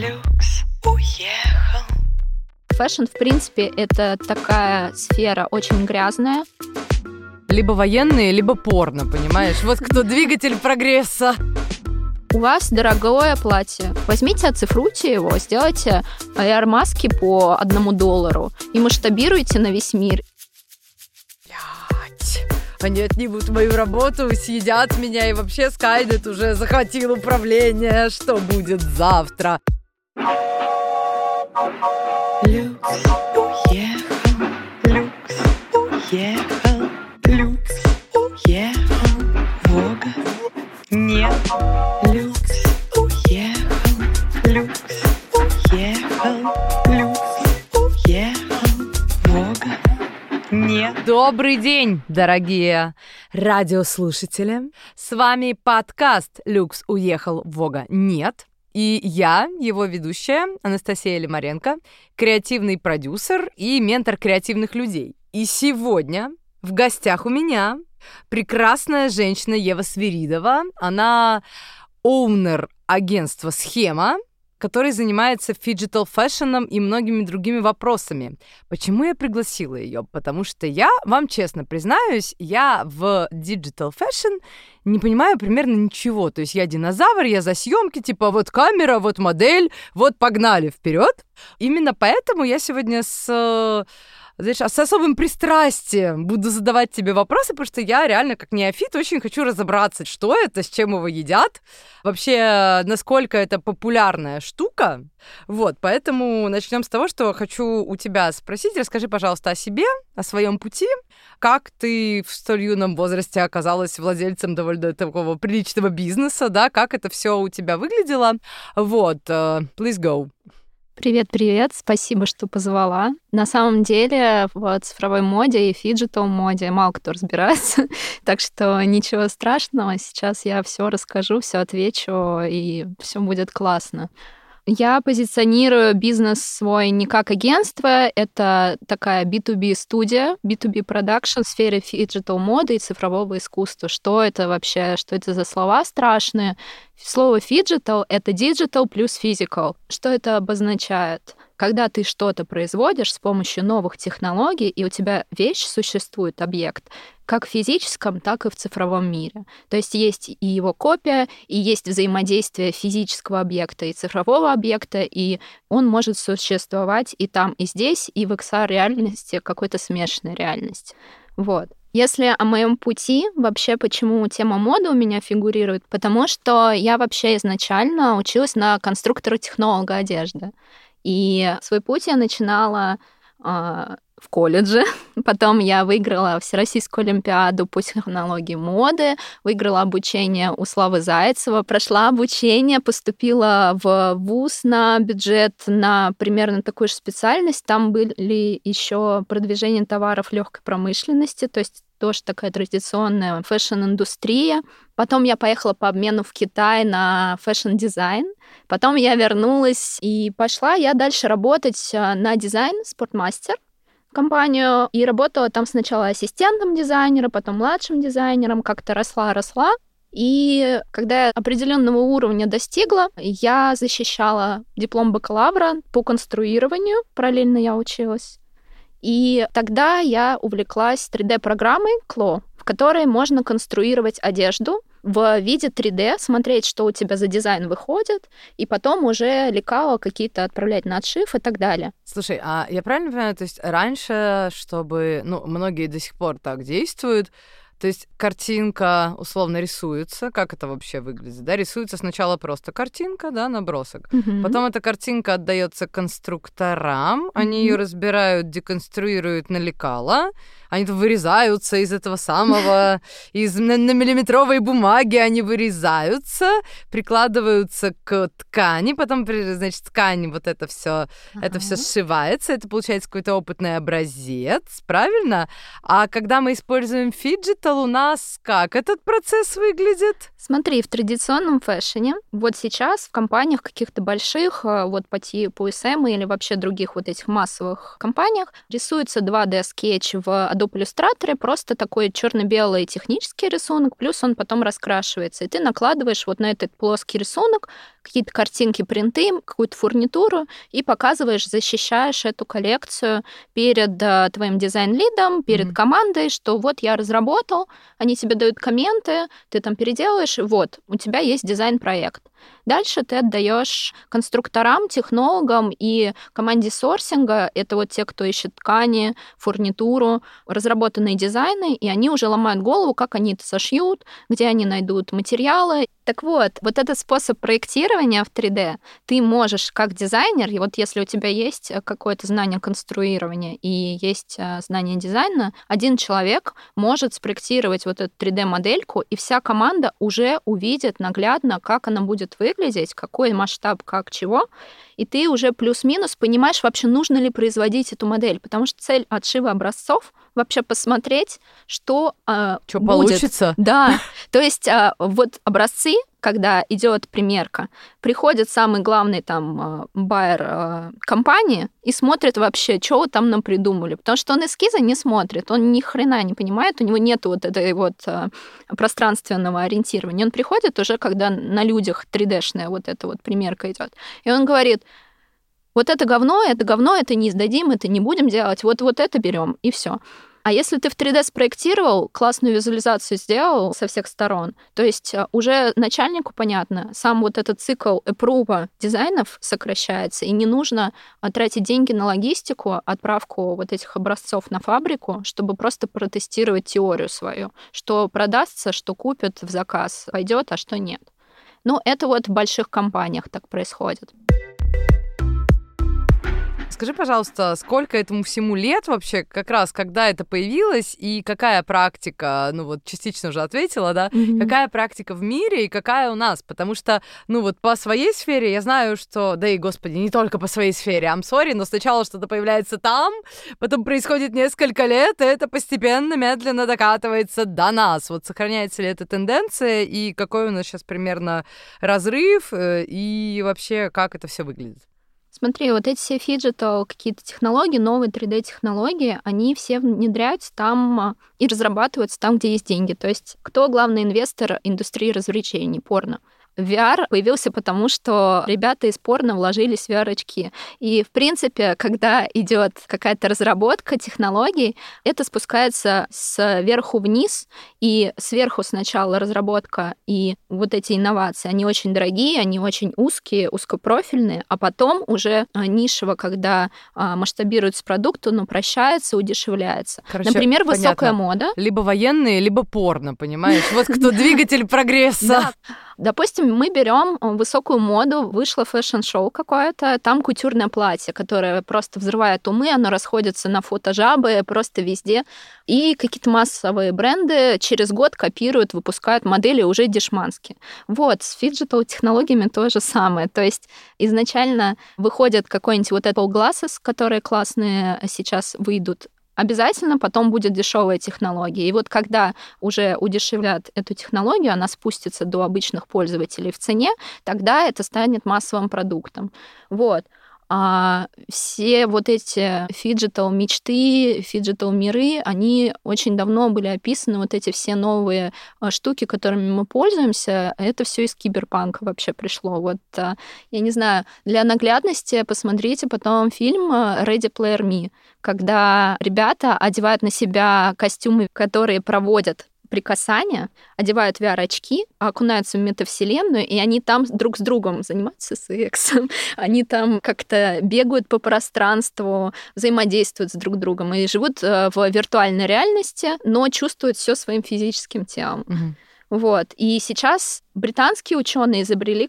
люкс уехал. Фэшн, в принципе, это такая сфера очень грязная. Либо военные, либо порно, понимаешь? Вот кто двигатель прогресса. У вас дорогое платье. Возьмите, оцифруйте его, сделайте AR-маски по $1 и масштабируйте на весь мир. Блять, они отнимут мою работу, съедят меня, и вообще SkyNet уже захватил управление. Что будет завтра? Люкс уехал, люкс уехал, люкс уехал, Бога нет. Люкс уехал, люкс уехал, люкс уехал, Бога нет. Добрый день, дорогие радиослушатели. С вами подкаст «Люкс уехал, Бога нет». И я, его ведущая, Анастасия Лимаренко, креативный продюсер и ментор креативных людей. И сегодня в гостях у меня прекрасная женщина Ева Свиридова. Она оунер агентства «Схема», который занимается фиджитал фэшном и многими другими вопросами. Почему я пригласила ее? Потому что я, вам честно признаюсь, я в диджитал фэшн не понимаю примерно ничего. То есть я динозавр, я за съемки, типа вот камера, вот модель, вот погнали вперед. Именно поэтому я сегодня с особым пристрастием буду задавать тебе вопросы, потому что я реально, как неофит, очень хочу разобраться, что это, с чем его едят, вообще, насколько это популярная штука. Вот, поэтому начнем с того, что хочу у тебя спросить. Расскажи, пожалуйста, о себе, о своем пути. Как ты в столь юном возрасте оказалась владельцем довольно такого приличного бизнеса, да? Как это все у тебя выглядело? Вот, please go. Привет-привет, спасибо, что позвала. На самом деле в цифровой моде и фиджитал-моде мало кто разбирается, так что ничего страшного, сейчас я все расскажу, все отвечу, и все будет классно. Я позиционирую бизнес свой не как агентство, это такая B2B-студия, B2B-продакшн в сфере фиджитал-моды и цифрового искусства. Что это вообще? Что это за слова страшные? Слово «фиджитал» — это «диджитал» плюс «физикал». Что это обозначает? Когда ты что-то производишь с помощью новых технологий, и у тебя вещь существует, объект, как в физическом, так и в цифровом мире. То есть есть и его копия, и есть взаимодействие физического объекта и цифрового объекта, и он может существовать и там, и здесь, и в XR-реальности, какой-то смешанной реальности. Вот. Если о моем пути, вообще почему тема моды у меня фигурирует, потому что я вообще изначально училась на конструктора-технолога одежды. И свой путь я начинала в колледже. Потом я выиграла Всероссийскую олимпиаду по технологии моды, выиграла обучение у Славы Зайцева, прошла обучение, поступила в вуз на бюджет на примерно такую же специальность. Там были еще продвижение товаров легкой промышленности, то есть тоже такая традиционная фэшн-индустрия. Потом я поехала по обмену в Китай на фэшн-дизайн. Потом я вернулась, и пошла я дальше работать на дизайн «Спортмастер», компанию, и работала там сначала ассистентом дизайнера, потом младшим дизайнером, как-то росла. И когда я определенного уровня достигла, я защищала диплом бакалавра по конструированию, параллельно я училась. И тогда я увлеклась 3D-программой Clo, в которой можно конструировать одежду в виде 3D, смотреть, что у тебя за дизайн выходит, и потом уже лекала какие-то отправлять на отшив и так далее. Слушай, а я правильно понимаю, то есть раньше, чтобы... Ну, многие до сих пор так действуют, то есть картинка условно рисуется. Как это вообще выглядит? Да? Рисуется сначала просто картинка, да, набросок. Mm-hmm. Потом эта картинка отдается конструкторам. Mm-hmm. Они ее разбирают, деконструируют на лекало. Они вырезаются из этого самого... Из на миллиметровой бумаги они вырезаются, прикладываются к ткани. Потом, значит, ткань вот это все сшивается. Это получается какой-то опытный образец. Правильно? А когда мы используем фиджитал, у нас как этот процесс выглядит? Смотри, в традиционном фэшне, вот сейчас в компаниях каких-то больших, вот по типу SM или вообще других вот этих массовых компаниях, рисуется 2D-скетч в Adobe Illustrator, просто такой черно-белый технический рисунок, плюс он потом раскрашивается, и ты накладываешь вот на этот плоский рисунок какие-то картинки, принты, какую-то фурнитуру и показываешь, защищаешь эту коллекцию перед твоим дизайн-лидом, перед командой, что вот я разработал, они тебе дают комменты, ты там переделаешь, вот, у тебя есть дизайн-проект. Дальше ты отдаешь конструкторам, технологам и команде сорсинга, это вот те, кто ищет ткани, фурнитуру, разработанные дизайны, и они уже ломают голову, как они это сошьют, где они найдут материалы. Так вот, вот этот способ проектирования в 3D, ты можешь как дизайнер, и вот если у тебя есть какое-то знание конструирования и есть знание дизайна, один человек может спроектировать вот эту 3D-модельку, и вся команда уже увидит наглядно, как она будет выглядеть, какой масштаб, как чего, и ты уже плюс-минус понимаешь, вообще нужно ли производить эту модель, потому что цель отшива образцов вообще посмотреть, что будет. Получится. Да, то есть вот образцы, когда идет примерка, приходит самый главный там байер компании и смотрит вообще, что там нам придумали. Потому что он эскизы не смотрит, он ни хрена не понимает, у него нет вот этой вот пространственного ориентирования. Он приходит уже, когда на людях 3D-шная вот эта вот примерка идет, и он говорит: вот это говно, это не издадим, это не будем делать, вот это берем, и все. А если ты в 3D спроектировал, классную визуализацию сделал со всех сторон, то есть уже начальнику понятно, сам вот этот цикл approval дизайнов сокращается, и не нужно тратить деньги на логистику, отправку вот этих образцов на фабрику, чтобы просто протестировать теорию свою, что продастся, что купят в заказ, пойдет, а что нет. Ну, это вот в больших компаниях так происходит. Скажи, пожалуйста, сколько этому всему лет вообще, как раз когда это появилось, и какая практика, ну вот частично уже ответила, да, какая практика в мире и какая у нас? Потому что, ну вот по своей сфере я знаю, что, да и, господи, не только по своей сфере, I'm sorry, но сначала что-то появляется там, потом происходит несколько лет, и это постепенно, медленно докатывается до нас. Вот сохраняется ли эта тенденция, и какой у нас сейчас примерно разрыв, и вообще как это все выглядит? Смотри, вот эти все фиджитал, какие-то технологии, новые 3D-технологии, они все внедряются там и разрабатываются там, где есть деньги. То есть кто главный инвестор индустрии развлечений, порно? VR появился потому, что ребята из порно вложились в VR-очки. И, в принципе, когда идет какая-то разработка технологий, это спускается сверху вниз, и сверху сначала разработка и вот эти инновации, они очень дорогие, они очень узкие, узкопрофильные, а потом уже нишево, когда масштабируется продукт, он упрощается, удешевляется. Короче, например, высокая мода. Либо военные, либо порно, понимаешь? Вот кто двигатель прогресса. Допустим, мы берем высокую моду, вышло фэшн-шоу какое-то, там кутюрное платье, которое просто взрывает умы, оно расходится на фотожабы, просто везде. И какие-то массовые бренды через год копируют, выпускают модели уже дешманские. Вот, с фиджитал-технологиями то же самое. То есть изначально выходит какой-нибудь вот Apple Glasses, которые классные сейчас выйдут, обязательно потом будет дешевая технология. И вот когда уже удешевлят эту технологию, она спустится до обычных пользователей в цене, тогда это станет массовым продуктом. Вот. А все вот эти фиджитал-мечты, фиджитал-миры, они очень давно были описаны, вот эти все новые штуки, которыми мы пользуемся, это все из киберпанка вообще пришло. Вот, я не знаю, для наглядности посмотрите потом фильм «Ready Player One», когда ребята одевают на себя костюмы, которые проводят прикасания, одевают VR-очки, окунаются в метавселенную, и они там друг с другом занимаются сексом, они там как-то бегают по пространству, взаимодействуют с друг другом и живут в виртуальной реальности, но чувствуют все своим физическим телом. Вот. И сейчас британские ученые изобрели,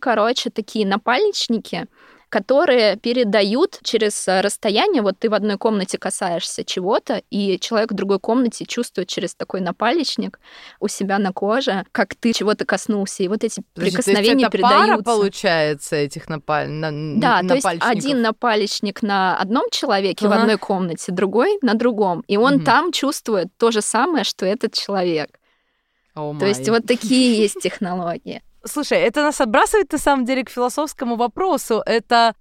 такие напальничники, которые передают через расстояние, вот ты в одной комнате касаешься чего-то, и человек в другой комнате чувствует через такой напалечник у себя на коже, как ты чего-то коснулся, и вот эти прикосновения передаются. То есть это пара, получается, этих напалечников? Да, то есть один напалечник на одном человеке в одной комнате, другой на другом, и он там чувствует то же самое, что этот человек. То есть вот такие есть технологии. Слушай, это нас отбрасывает, на самом деле, к философскому вопросу. Это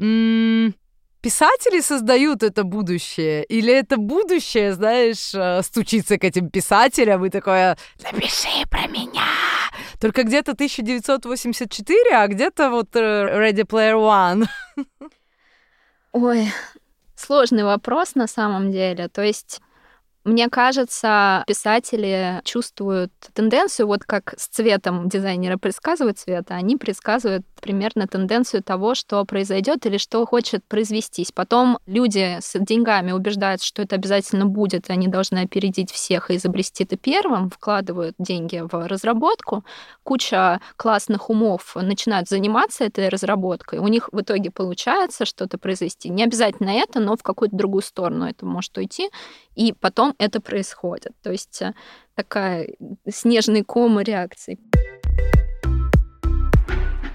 писатели создают это будущее? Или это будущее, знаешь, стучится к этим писателям и такое «Напиши про меня!» Только где-то 1984, а где-то вот Ready Player One. Ой, сложный вопрос на самом деле. То есть, мне кажется, писатели чувствуют тенденцию, вот как с цветом дизайнеры предсказывают цвет, а они предсказывают примерно тенденцию того, что произойдет или что хочет произвестись. Потом люди с деньгами убеждаются, что это обязательно будет, и они должны опередить всех и изобрести это первым, вкладывают деньги в разработку. Куча классных умов начинают заниматься этой разработкой. У них в итоге получается что-то произвести. Не обязательно это, но в какую-то другую сторону это может уйти. И потом это происходит. То есть такая снежный ком реакций.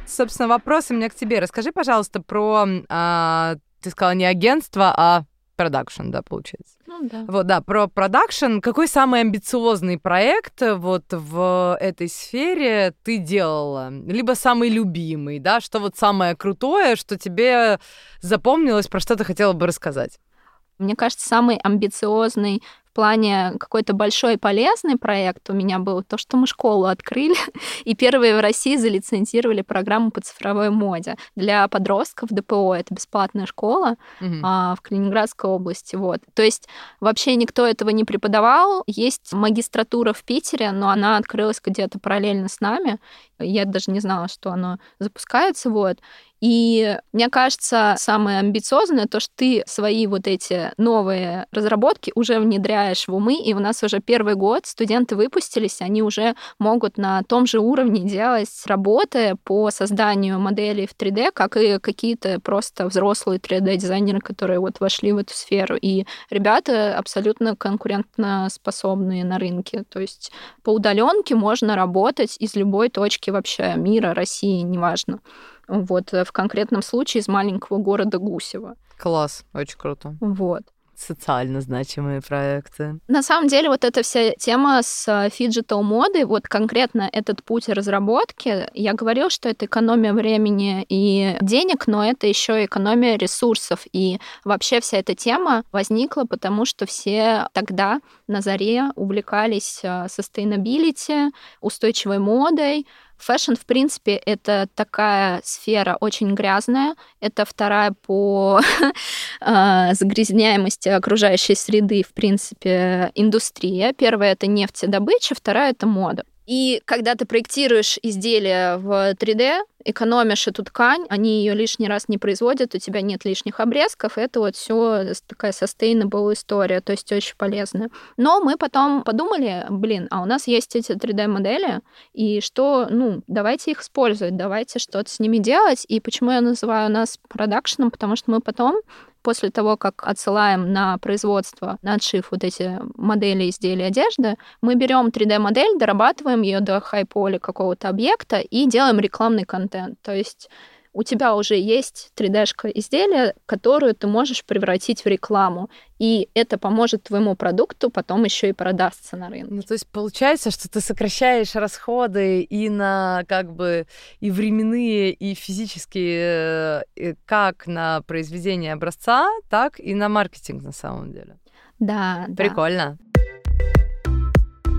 Собственно, вопрос у меня к тебе. Расскажи, пожалуйста, про... ты сказала не агентство, а продакшн, да, получается? Ну да. Вот, да, про продакшн. Какой самый амбициозный проект вот в этой сфере ты делала? Либо самый любимый, да? Что вот самое крутое, что тебе запомнилось, про что ты хотела бы рассказать? Мне кажется, самый амбициозный в плане какой-то большой полезный проект у меня был то, что мы школу открыли и первые в России залицензировали программу по цифровой моде. Для подростков ДПО это бесплатная школа в Калининградской области. Вот. То есть вообще никто этого не преподавал. Есть магистратура в Питере, но она открылась где-то параллельно с нами. Я даже не знала, что оно запускается. Вот. И мне кажется, самое амбициозное то, что ты свои вот эти новые разработки уже внедряешь в умы, и у нас уже первый год студенты выпустились, они уже могут на том же уровне делать работы по созданию моделей в 3D, как и какие-то просто взрослые 3D-дизайнеры, которые вот вошли в эту сферу. И ребята абсолютно конкурентоспособные на рынке. То есть по удаленке можно работать из любой точки вообще мира, России, неважно. Вот, в конкретном случае из маленького города Гусева. Класс, очень круто. Вот. Социально значимые проекты. На самом деле, вот эта вся тема с фиджитал-модой, вот конкретно этот путь разработки, я говорила, что это экономия времени и денег, но это еще и экономия ресурсов. И вообще вся эта тема возникла, потому что все тогда на заре увлекались sustainability, устойчивой модой. Фэшн, в принципе, это такая сфера очень грязная. Это вторая по загрязняемости окружающей среды, в принципе, индустрия. Первая — это нефтедобыча, вторая — это мода. И когда ты проектируешь изделия в 3D, экономишь эту ткань, они ее лишний раз не производят, у тебя нет лишних обрезков, это вот все такая sustainable история, то есть очень полезная. Но мы потом подумали, а у нас есть эти 3D-модели, и что, давайте их использовать, давайте что-то с ними делать. И почему я называю нас продакшеном? Потому что мы потом, после того, как отсылаем на производство, на отшив вот эти модели изделий одежды, мы берем 3D-модель, дорабатываем ее до хай-поли какого-то объекта и делаем рекламный контент. То есть у тебя уже есть 3D-шка изделия, которую ты можешь превратить в рекламу. И это поможет твоему продукту, потом еще и продастся на рынке. То есть получается, что ты сокращаешь расходы и на и временные, и физические, как на произведение образца, так и на маркетинг на самом деле. Да. Прикольно. Да.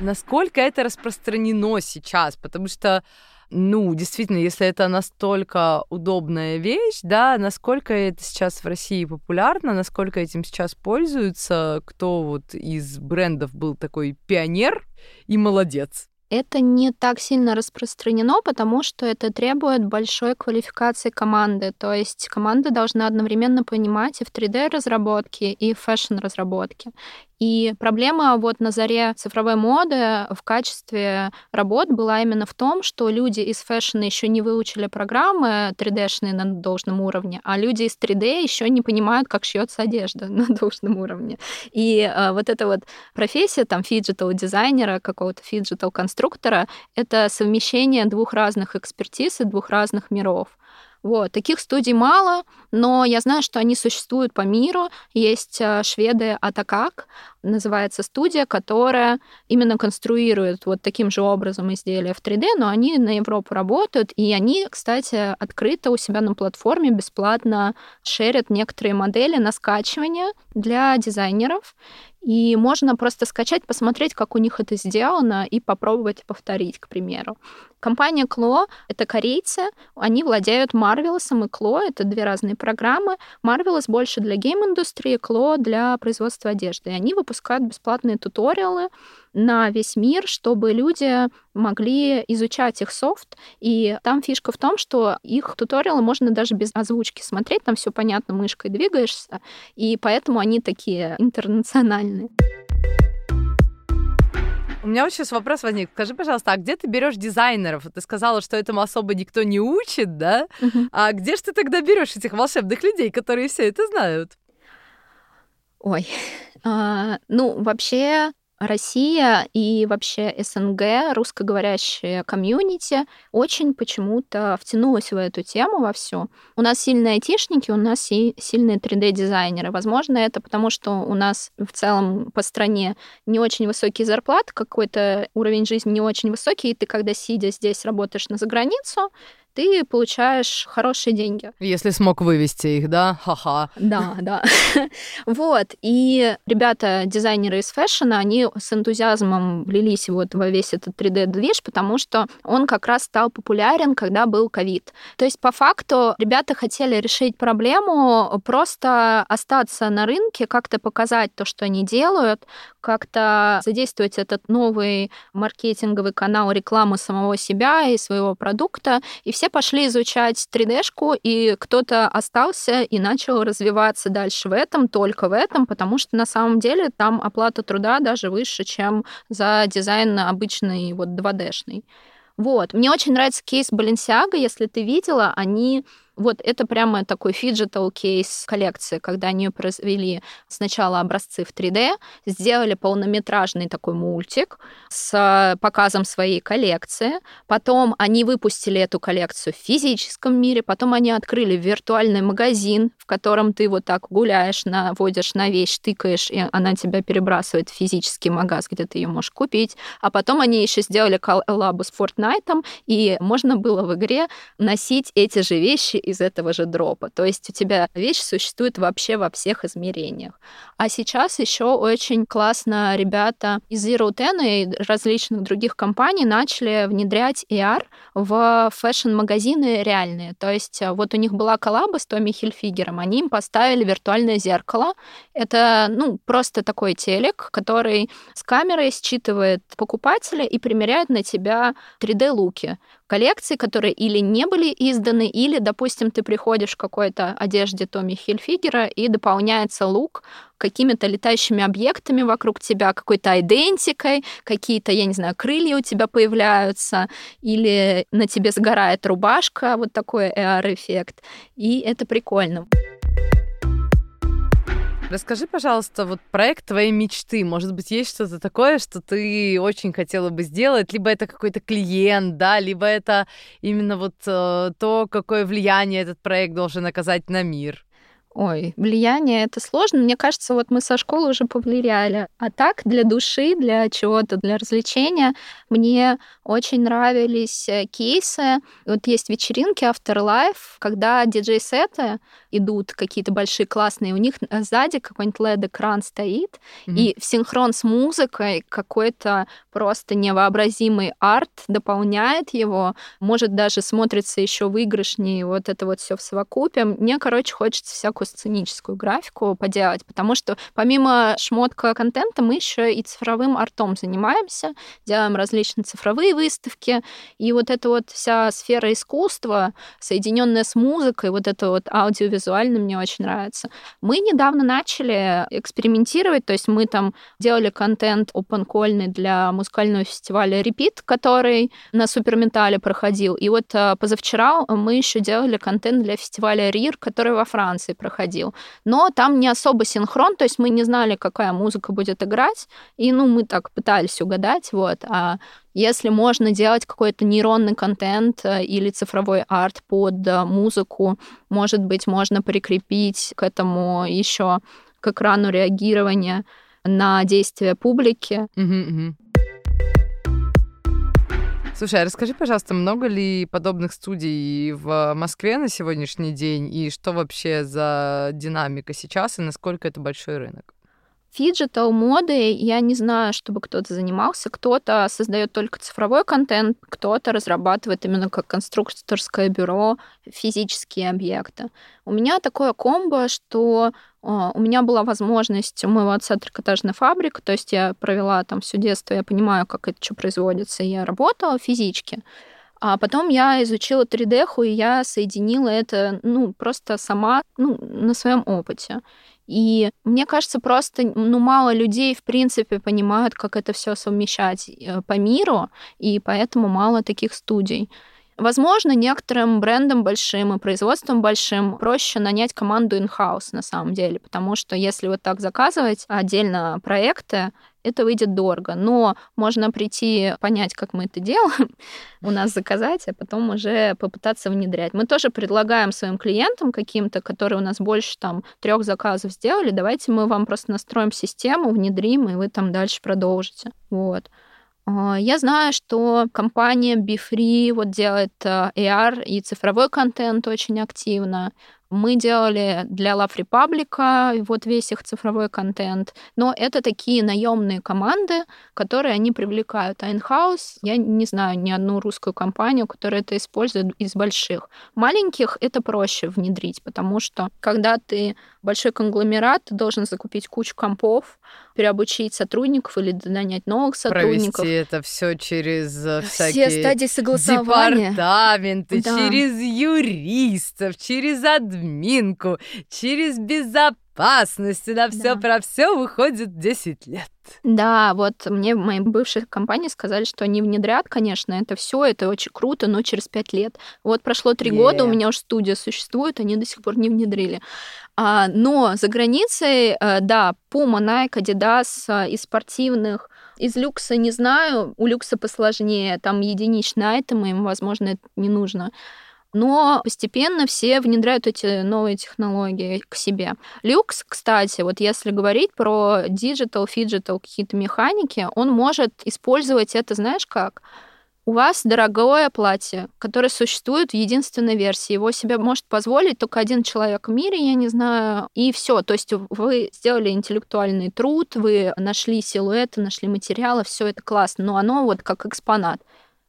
Насколько это распространено сейчас? Потому что действительно, если это настолько удобная вещь, да, насколько это сейчас в России популярно, насколько этим сейчас пользуются, кто вот из брендов был такой пионер и молодец? Это не так сильно распространено, потому что это требует большой квалификации команды. То есть команда должна одновременно понимать и в 3D-разработке, и в фэшн-разработке. И проблема вот на заре цифровой моды в качестве работ была именно в том, что люди из фэшна еще не выучили программы 3D-шные на должном уровне, а люди из 3D еще не понимают, как шьется одежда на должном уровне. И вот эта вот профессия там фиджитал-дизайнера, какого-то фиджитал-конструктора, это совмещение двух разных экспертиз и двух разных миров. Вот. Таких студий мало, но я знаю, что они существуют по миру. Есть шведы Атакак, называется студия, которая именно конструирует вот таким же образом изделия в 3D, но они на Европу работают, и они, кстати, открыто у себя на платформе бесплатно шерят некоторые модели на скачивание для дизайнеров, и можно просто скачать, посмотреть, как у них это сделано, и попробовать повторить, к примеру. Компания Clo — это корейцы, они владеют Марвелосом и Clo, это две разные программы. Марвелос больше для гейм-индустрии, Clo для производства одежды. И они выпускают бесплатные туториалы на весь мир, чтобы люди могли изучать их софт. И там фишка в том, что их туториалы можно даже без озвучки смотреть, там все понятно, мышкой двигаешься, и поэтому они такие интернациональные. У меня вот сейчас вопрос возник. Скажи, пожалуйста, а где ты берешь дизайнеров? Ты сказала, что этому особо никто не учит, да? А где же ты тогда берешь этих волшебных людей, которые все это знают? Ой, вообще Россия и вообще СНГ, русскоговорящая комьюнити, очень почему-то втянулась в эту тему вовсю. У нас сильные айтишники, у нас сильные 3D-дизайнеры. Возможно, это потому, что у нас в целом по стране не очень высокие зарплаты, какой-то уровень жизни не очень высокий, и ты, когда сидя здесь, работаешь на заграницу, ты получаешь хорошие деньги. Если смог вывести их, да? Ха-ха. Да, да. Вот. И ребята, дизайнеры из фэшена, они с энтузиазмом влились вот во весь этот 3D-движ, потому что он как раз стал популярен, когда был ковид. То есть, по факту, ребята хотели решить проблему, просто остаться на рынке, как-то показать то, что они делают, как-то задействовать этот новый маркетинговый канал рекламы самого себя и своего продукта. И все пошли изучать 3D-шку, и кто-то остался и начал развиваться дальше в этом, только в этом, потому что на самом деле там оплата труда даже выше, чем за дизайн обычный вот 2D-шный. Вот. Мне очень нравится кейс Balenciaga, если ты видела, они... Вот это прямо такой фиджитал кейс коллекции, когда они произвели сначала образцы в 3D, сделали полнометражный такой мультик с показом своей коллекции, потом они выпустили эту коллекцию в физическом мире, потом они открыли виртуальный магазин, в котором ты вот так гуляешь, наводишь на вещь, тыкаешь, и она тебя перебрасывает в физический магаз, где ты ее можешь купить, а потом они еще сделали коллабу с Фортнайтом, и можно было в игре носить эти же вещи из этого же дропа. То есть у тебя вещь существует вообще во всех измерениях. А сейчас еще очень классно ребята из Zero 10 и различных других компаний начали внедрять AR в фэшн-магазины реальные. То есть вот у них была коллаба с Томми Хильфигером, они им поставили виртуальное зеркало. Это, просто такой телек, который с камерой считывает покупателя и примеряет на тебя 3D-луки. Коллекции, которые или не были изданы, или, допустим, ты приходишь в какой-то одежде Томми Хильфигера и дополняется лук какими-то летающими объектами вокруг тебя, какой-то айдентикой, какие-то, крылья у тебя появляются, или на тебе сгорает рубашка, вот такой AR-эффект, и это прикольно. Расскажи, пожалуйста, вот проект твоей мечты. Может быть, есть что-то такое, что ты очень хотела бы сделать? Либо это какой-то клиент, да, либо это именно вот то, какое влияние этот проект должен оказать на мир. Ой, влияние — это сложно. Мне кажется, вот мы со школы уже повлияли. А так, для души, для чего-то, для развлечения, мне очень нравились кейсы. Вот есть вечеринки Afterlife, когда диджей-сеты идут какие-то большие, классные, у них сзади какой-нибудь LED-экран стоит, и в синхрон с музыкой какой-то просто невообразимый арт дополняет его. Может, даже смотрится еще выигрышнее вот это вот все в совокупе. Мне, хочется всякую сценическую графику поделать, потому что помимо шмотка контента мы еще и цифровым артом занимаемся, делаем различные цифровые выставки, и вот эта вот вся сфера искусства, соединенная с музыкой, вот это вот аудиовизуально мне очень нравится. Мы недавно начали экспериментировать, то есть мы там делали контент опенкольный для музыкального фестиваля Repeat, который на Суперметале проходил, и вот позавчера мы еще делали контент для фестиваля Rear, который во Франции проходил. Но там не особо синхрон, то есть мы не знали, какая музыка будет играть, и, мы так пытались угадать, вот. А если можно делать какой-то нейронный контент или цифровой арт под музыку, может быть, можно прикрепить к этому еще к экрану реагирования на действия публики. Слушай, а расскажи, пожалуйста, много ли подобных студий в Москве на сегодняшний день, и что вообще за динамика сейчас, и насколько это большой рынок? Фиджитал, моды, я не знаю, чтобы кто-то занимался. Кто-то создает только цифровой контент, кто-то разрабатывает именно как конструкторское бюро физические объекты. У меня такое комбо, что у меня была возможность, у моего отца трикотажная фабрика, то есть я провела там все детство, я понимаю, как это что производится, я работала физически. А потом я изучила 3D-ху, и я соединила это просто сама на своем опыте. И мне кажется, просто мало людей, в принципе, понимают, как это все совмещать по миру, и поэтому мало таких студий. Возможно, некоторым брендам большим и производством большим проще нанять команду in-house, на самом деле, потому что если вот так заказывать отдельно проекты, это выйдет дорого. Но можно прийти, понять, как мы это делаем, у нас заказать, а потом уже попытаться внедрять. Мы тоже предлагаем своим клиентам каким-то, которые у нас больше там 3 заказов сделали, давайте мы вам просто настроим систему, внедрим, и вы там дальше продолжите. Вот. Я знаю, что компания BeFree делает AR и цифровой контент очень активно. Мы делали для Love Republic весь их цифровой контент. Но это такие наемные команды, которые они привлекают. А in-house, я не знаю ни одну русскую компанию, которая это использует из больших. Маленьких это проще внедрить, потому что когда ты большой конгломерат, ты должен закупить кучу компов, переобучить сотрудников или нанять новых сотрудников. Провести это все через всякие все стадии согласования, департаменты, да, через юристов, через админку, через безопасность. И на все про все выходит 10 лет. Да, мне в моей бывшей компании сказали, что они внедрят, конечно, это все, это очень круто, но через 5 лет. Прошло 3 года, у меня уже студия существует, они до сих пор не внедрили. Но за границей, Пума, Nike, Adidas из спортивных, из люкса не знаю, у люкса посложнее, там единичные айтемы, им, возможно, это не нужно. Но постепенно все внедряют эти новые технологии к себе. Люкс, кстати, если говорить про диджитал, фиджитал, какие-то механики, он может использовать это, знаешь как? У вас дорогое платье, которое существует в единственной версии. Его себе может позволить только один человек в мире, я не знаю, и все. То есть вы сделали интеллектуальный труд, вы нашли силуэты, нашли материалы, все это классно, но оно как экспонат.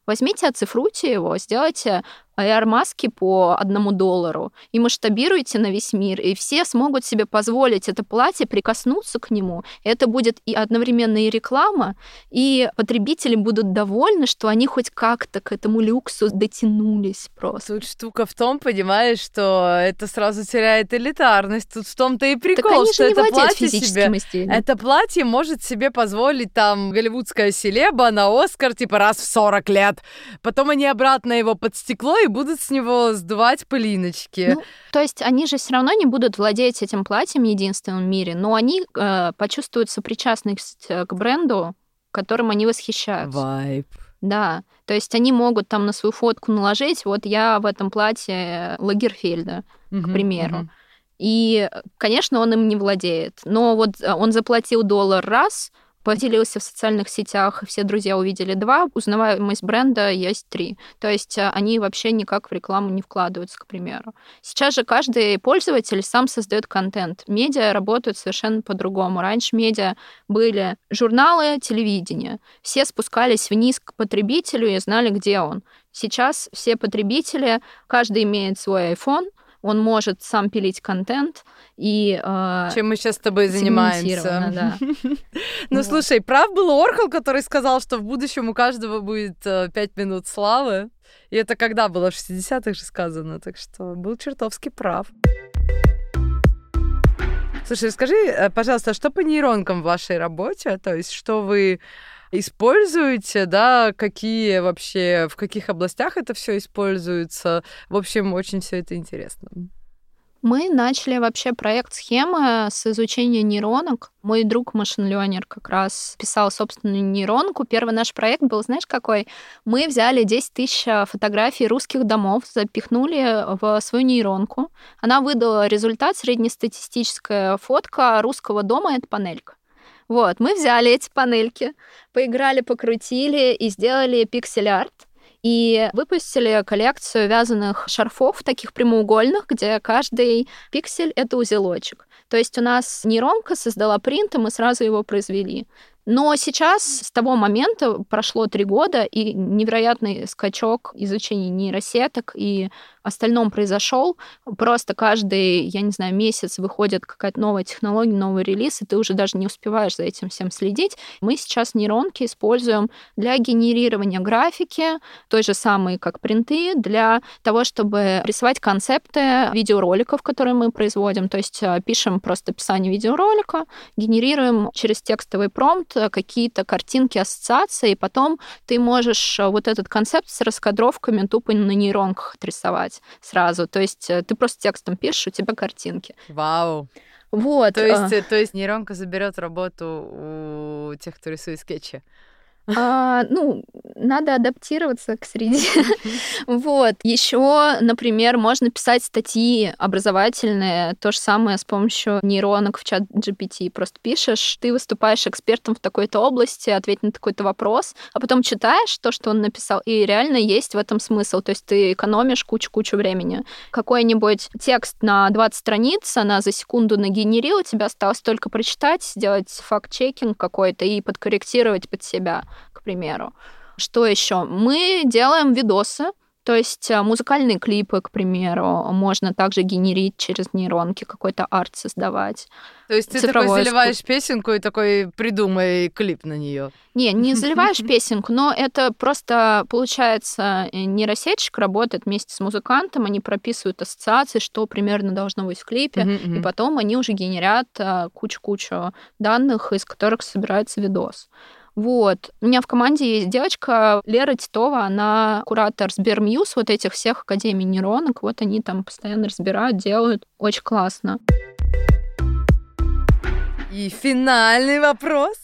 Возьмите, оцифруйте его, сделайте AR-маски по $1 и масштабируйте на весь мир, и все смогут себе позволить это платье, прикоснуться к нему. Это будет и одновременно и реклама, и потребители будут довольны, что они хоть как-то к этому люксу дотянулись просто. Тут штука в том, понимаешь, что это сразу теряет элитарность. Тут в том-то и прикол, так, что это платье себе... Это платье может себе позволить там голливудская селеба на Оскар типа раз в 40 лет. Потом они обратно его под стекло и будут с него сдувать пылиночки. То есть они же все равно не будут владеть этим платьем единственным в мире, но они почувствуют сопричастность к бренду, которым они восхищаются. Вайб. Да, то есть они могут там на свою фотку наложить, я в этом платье Лагерфельда, к примеру. И, конечно, он им не владеет, но он заплатил $1 раз, поделился в социальных сетях, все друзья увидели 2, узнаваемость бренда есть 3. То есть они вообще никак в рекламу не вкладываются, к примеру. Сейчас же каждый пользователь сам создает контент. Медиа работают совершенно по-другому. Раньше медиа были журналы, телевидение. Все спускались вниз к потребителю и знали, где он. Сейчас все потребители, каждый имеет свой iPhone, он может сам пилить контент и чем мы сейчас с тобой занимаемся. Ну, слушай, прав был Орхол, который сказал, что в будущем у каждого будет 5 минут славы. И это когда было? В 60-х же сказано. Так что был чертовски прав. Слушай, скажи, пожалуйста, что по нейронкам в вашей работе? То есть что вы используете, какие вообще, в каких областях это все используется. В общем, очень все это интересно. Мы начали вообще проект «Схема» с изучения нейронок. Мой друг машин-лёрнер как раз писал собственную нейронку. Первый наш проект был, знаешь, какой? Мы взяли 10 000 фотографий русских домов, запихнули в свою нейронку. Она выдала результат, среднестатистическая фотка русского дома — это панелька. Вот, мы взяли эти панельки, поиграли, покрутили и сделали пиксель-арт. И выпустили коллекцию вязаных шарфов, таких прямоугольных, где каждый пиксель — это узелочек. То есть у нас нейронка создала принт, и мы сразу его произвели. Но сейчас, с того момента, прошло 3 года, и невероятный скачок изучения нейросеток и остальном произошел. Просто каждый, я не знаю, месяц выходит какая-то новая технология, новый релиз, и ты уже даже не успеваешь за этим всем следить. Мы сейчас нейронки используем для генерирования графики, той же самой, как принты, для того, чтобы рисовать концепты видеороликов, которые мы производим. То есть пишем просто описание видеоролика, генерируем через текстовый промпт какие-то картинки, ассоциации, и потом ты можешь вот этот концепт с раскадровками тупо на нейронках отрисовать сразу. То есть ты просто текстом пишешь, у тебя картинки. Вау! Вот. То есть нейронка заберет работу у тех, кто рисует скетчи? Надо адаптироваться к среде. Вот. Еще, например, можно писать статьи образовательные, то же самое с помощью нейронок в чат GPT. Просто пишешь, ты выступаешь экспертом в такой-то области, ответь на такой-то вопрос, а потом читаешь то, что он написал, и реально есть в этом смысл. То есть ты экономишь кучу-кучу времени. Какой-нибудь текст на 20 страниц, она за секунду нагенерила, тебе осталось только прочитать, сделать факт-чекинг какой-то и подкорректировать под себя. К примеру. Что еще? Мы делаем видосы, то есть музыкальные клипы, к примеру, можно также генерить через нейронки, какой-то арт создавать. То есть ты такой заливаешь песенку и такой придумай клип на нее. Не заливаешь песенку, но это просто получается нейросетчик работает вместе с музыкантом, они прописывают ассоциации, что примерно должно быть в клипе, и потом они уже генерят кучу-кучу данных, из которых собирается видос. Вот. У меня в команде есть девочка Лера Титова, она куратор Сбермьюз, вот этих всех академий нейронок, вот они там постоянно разбирают, делают. Очень классно. И финальный вопрос.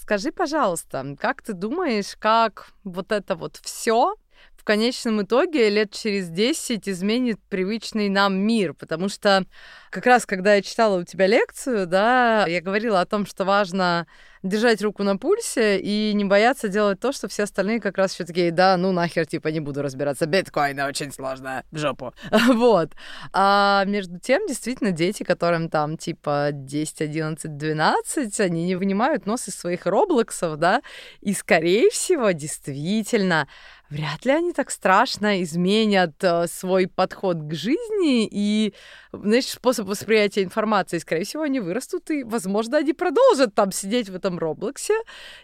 Скажи, пожалуйста, как ты думаешь, как вот это вот все в конечном итоге лет через 10 изменит привычный нам мир? Потому что как раз, когда я читала у тебя лекцию, да, я говорила о том, что важно держать руку на пульсе и не бояться делать то, что все остальные как раз еще такие, да, ну нахер, типа, не буду разбираться, биткоин очень сложно, в жопу. Вот. А между тем, действительно, дети, которым там, типа, 10, 11, 12, они не вынимают нос из своих роблоксов, да, и, скорее всего, действительно, вряд ли они так страшно изменят свой подход к жизни и, знаешь, способ восприятия информации. Скорее всего, они вырастут, и, возможно, они продолжат там сидеть в этом Роблоксе.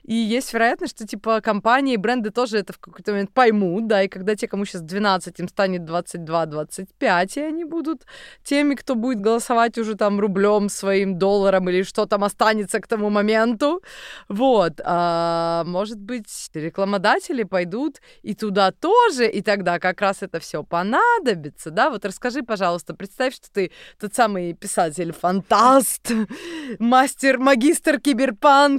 И есть вероятность, что, типа, компании, бренды тоже это в какой-то момент поймут, да, и когда те, кому сейчас 12, им станет 22-25, и они будут теми, кто будет голосовать уже там рублем, своим долларом или что там останется к тому моменту. Вот. А, может быть, рекламодатели пойдут и туда тоже, и тогда как раз это все понадобится, да? Вот расскажи, пожалуйста, представь, что ты тот самый писатель-фантаст, мастер-магистр киберпанка.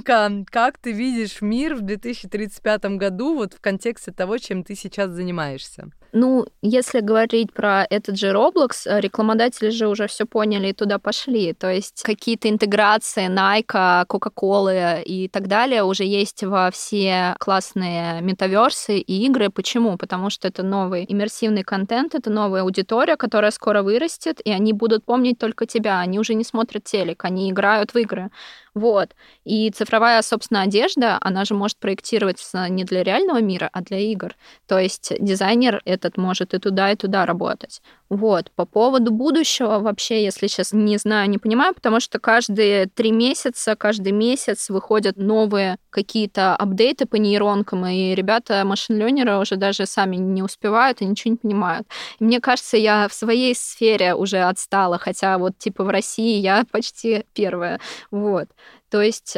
Как ты видишь мир в 2035 году вот в контексте того, чем ты сейчас занимаешься? Ну, если говорить про этот же Roblox, рекламодатели же уже все поняли и туда пошли. То есть какие-то интеграции Nike, Coca-Cola и так далее уже есть во все классные метаверсы и игры. Почему? Потому что это новый иммерсивный контент, это новая аудитория, которая скоро вырастет, и они будут помнить только тебя. Они уже не смотрят телек, они играют в игры. Вот. И цифровая, собственно, одежда, она же может проектироваться не для реального мира, а для игр. То есть дизайнер этот может и туда работать. Вот. По поводу будущего вообще, если сейчас не знаю, не понимаю, потому что каждые 3 месяца, каждый месяц выходят новые какие-то апдейты по нейронкам, и ребята, машин-лёрнеры, уже даже сами не успевают и ничего не понимают. И мне кажется, я в своей сфере уже отстала, хотя вот типа в России я почти первая. Вот. То есть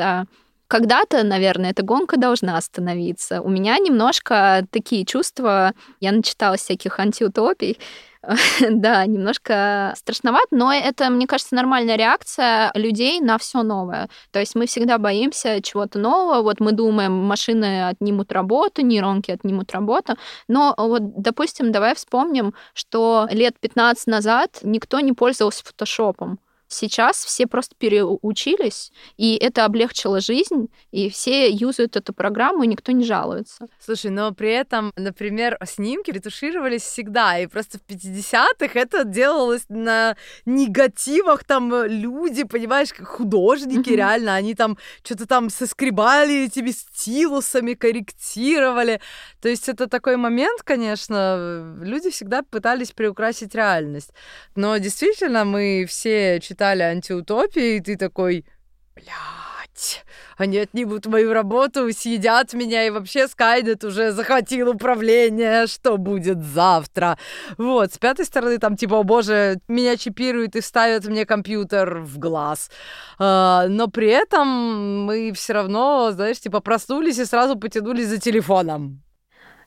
когда-то, наверное, эта гонка должна остановиться. У меня немножко такие чувства, я начиталась всяких антиутопий, да, немножко страшновато, но это, мне кажется, нормальная реакция людей на все новое. То есть мы всегда боимся чего-то нового. Вот мы думаем, машины отнимут работу, нейронки отнимут работу. Но вот, допустим, давай вспомним, что лет 15 назад никто не пользовался фотошопом. Сейчас все просто переучились, и это облегчило жизнь, и все юзают эту программу, и никто не жалуется. Слушай, но при этом, например, снимки ретушировались всегда, и просто в 50-х это делалось на негативах, там люди, понимаешь, художники реально, они там что-то там соскребали этими стилусами, корректировали. То есть это такой момент, конечно, люди всегда пытались приукрасить реальность. Но действительно мы все читали антиутопии, и ты такой, блядь, они отнимут мою работу, съедят меня, и вообще SkyNet уже захватил управление, что будет завтра? Вот, с пятой стороны, там, типа, о боже, меня чипируют и вставят мне компьютер в глаз. Но при этом мы все равно, знаешь, типа, проснулись и сразу потянулись за телефоном.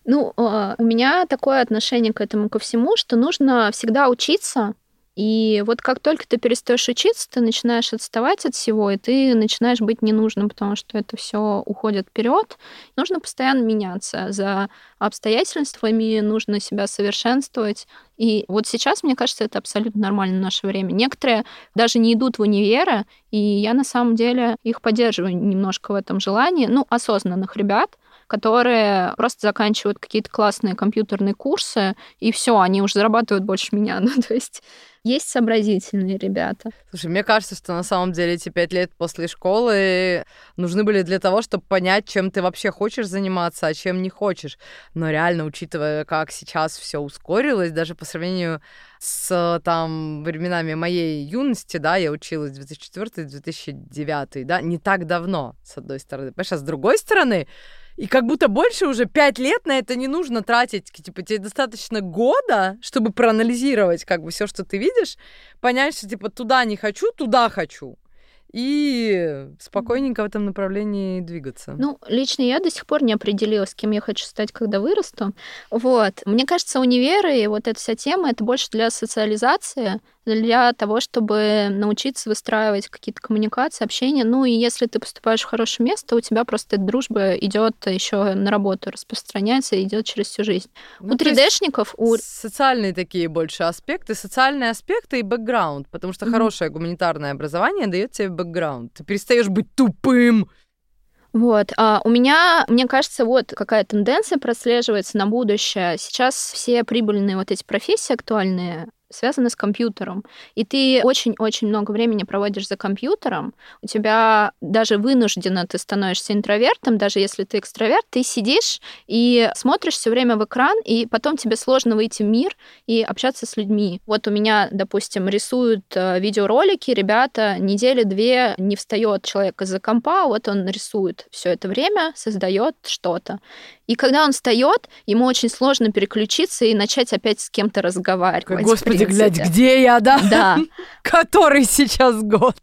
Ну, у меня такое отношение к этому ко всему, что нужно всегда учиться. И вот как только ты перестаешь учиться, ты начинаешь отставать от всего, и ты начинаешь быть ненужным, потому что это все уходит вперед. Нужно постоянно меняться за обстоятельствами, нужно себя совершенствовать. И вот сейчас, мне кажется, это абсолютно нормально в наше время. Некоторые даже не идут в универы, и я на самом деле их поддерживаю немножко в этом желании, ну, осознанных ребят, которые просто заканчивают какие-то классные компьютерные курсы, и все, они уже зарабатывают больше меня. Ну, то есть есть сообразительные ребята. Слушай, мне кажется, что на самом деле эти 5 лет после школы нужны были для того, чтобы понять, чем ты вообще хочешь заниматься, а чем не хочешь. Но реально, учитывая, как сейчас все ускорилось, даже по сравнению с там временами моей юности, да, я училась 2004-2009, да, не так давно, с одной стороны. Понимаешь, а с другой стороны, и как будто больше уже 5 лет на это не нужно тратить. Типа, тебе достаточно года, чтобы проанализировать как бы все, что ты видишь, понять, что типа туда не хочу, туда хочу. И спокойненько в этом направлении двигаться. Ну, лично я до сих пор не определилась, кем я хочу стать, когда вырасту. Вот. Мне кажется, универы и вот эта вся тема, это больше для социализации, для того, чтобы научиться выстраивать какие-то коммуникации, общения. Ну, и если ты поступаешь в хорошее место, у тебя просто эта дружба идет еще на работу, распространяется, идет через всю жизнь. Ну, у 3D-шников... Социальные такие больше аспекты, социальные аспекты и бэкграунд, потому что хорошее гуманитарное образование дает тебе бэкграунд. Ты перестаешь быть тупым. Вот. А у меня, мне кажется, вот какая тенденция прослеживается на будущее. Сейчас все прибыльные вот эти профессии актуальные связаны с компьютером. И ты очень-очень много времени проводишь за компьютером. У тебя даже вынужденно ты становишься интровертом, даже если ты экстраверт, ты сидишь и смотришь все время в экран, и потом тебе сложно выйти в мир и общаться с людьми. Вот у меня, допустим, рисуют видеоролики, ребята, недели 2 не встает человек из-за компа, вот он рисует все это время, создает что-то. И когда он встает, ему очень сложно переключиться и начать опять с кем-то разговаривать. Господи, глядь, где я, да? Да. Который сейчас год.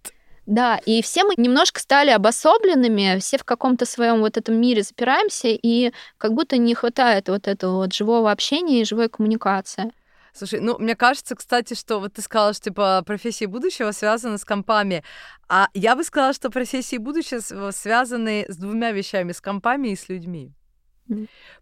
Да, и все мы немножко стали обособленными, все в каком-то своем вот этом мире запираемся, и как будто не хватает вот этого вот живого общения и живой коммуникации. Слушай, ну, мне кажется, кстати, что вот ты сказала, что, типа, профессии будущего связаны с компами, а я бы сказала, что профессии будущего связаны с двумя вещами, с компами и с людьми.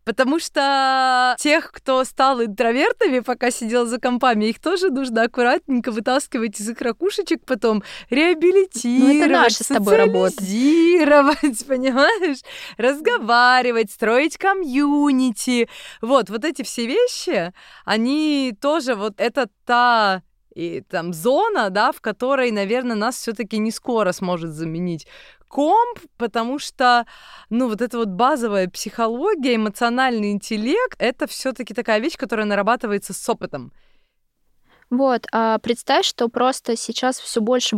Потому что тех, кто стал интровертами, пока сидел за компами, их тоже нужно аккуратненько вытаскивать из их ракушечек, потом реабилитировать, это наша с тобой социализировать, работа. Понимаешь? Разговаривать, строить комьюнити. Вот эти все вещи, они тоже, вот это та... И там зона, да, в которой, наверное, нас все-таки не скоро сможет заменить комп, потому что, ну, вот эта вот базовая психология, эмоциональный интеллект, это все-таки такая вещь, которая нарабатывается с опытом. Вот, а представь, что просто сейчас все больше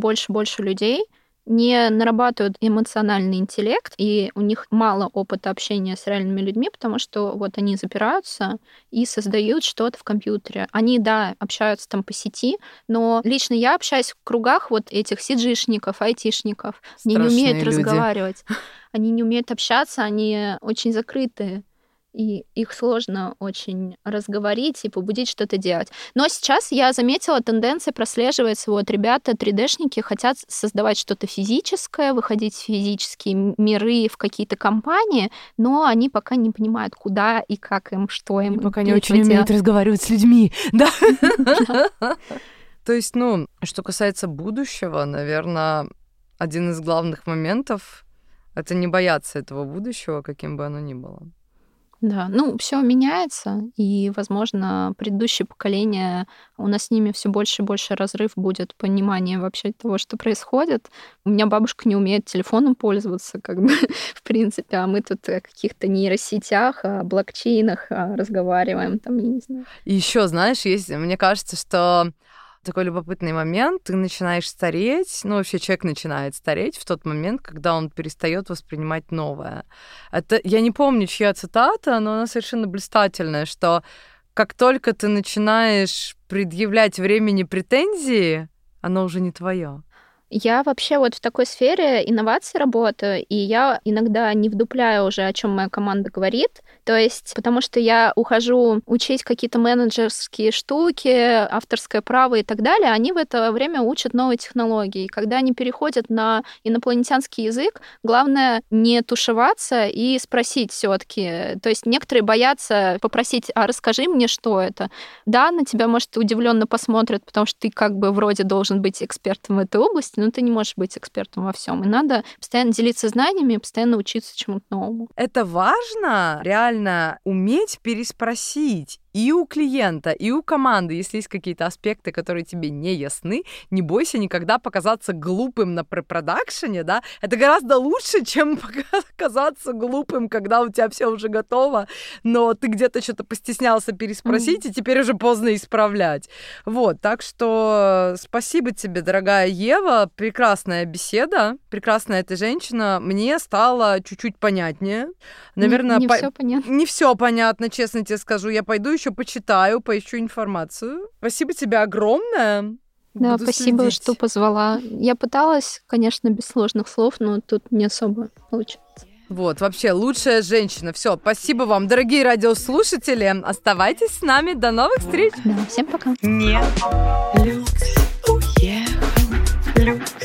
людей не нарабатывают эмоциональный интеллект, и у них мало опыта общения с реальными людьми, потому что вот они запираются и создают что-то в компьютере. Они, да, общаются там по сети, но лично я общаюсь в кругах вот этих сиджишников, айтишников. Страшные они не умеют люди разговаривать, они не умеют общаться, они очень закрытые. И их сложно очень разговорить и побудить что-то делать. Но сейчас я заметила, тенденция прослеживается. Вот ребята, 3D-шники, хотят создавать что-то физическое, выходить в физические миры, в какие-то компании, но они пока не понимают, куда и как им, что им. Они пока не очень умеют разговаривать с людьми. Да. То есть, что касается будущего, наверное, один из главных моментов — это не бояться этого будущего, каким бы оно ни было. Да, все меняется, и, возможно, предыдущее поколение, у нас с ними все больше и больше разрыв будет, понимание вообще того, что происходит. У меня бабушка не умеет телефоном пользоваться, в принципе, а мы тут о каких-то нейросетях, о блокчейнах разговариваем, я не знаю. И еще, мне кажется, что такой любопытный момент, ты начинаешь стареть, вообще человек начинает стареть в тот момент, когда он перестает воспринимать новое. Это, я не помню, чья цитата, но она совершенно блистательная, что как только ты начинаешь предъявлять времени претензии, оно уже не твое. Я вообще в такой сфере инноваций работаю, и я иногда не вдупляю уже, о чем моя команда говорит. То есть, потому что я ухожу учить какие-то менеджерские штуки, авторское право и так далее, они в это время учат новые технологии. Когда они переходят на инопланетянский язык, главное не тушеваться и спросить все-таки. То есть некоторые боятся попросить, а расскажи мне, что это. Да, на тебя, может, удивленно посмотрят, потому что ты вроде должен быть экспертом в этой области, но ты не можешь быть экспертом во всем. И надо постоянно делиться знаниями, постоянно учиться чему-то новому. Это важно, реально уметь переспросить и у клиента, и у команды, если есть какие-то аспекты, которые тебе не ясны, не бойся никогда показаться глупым на препродакшене, да? Это гораздо лучше, чем показаться глупым, когда у тебя все уже готово, но ты где-то что-то постеснялся переспросить, и теперь уже поздно исправлять. Так что спасибо тебе, дорогая Ева, прекрасная беседа, прекрасная ты женщина, мне стало чуть-чуть понятнее. Наверное, не все понятно. Не все понятно, честно тебе скажу, я пойду еще почитаю, поищу информацию. Спасибо тебе огромное. Да, буду спасибо, следить. Что позвала. Я пыталась, конечно, без сложных слов, но тут не особо получается. Вообще лучшая женщина. Все, спасибо вам, дорогие радиослушатели. Оставайтесь с нами. До новых встреч. Да, всем пока. Нет, Люкс уехал.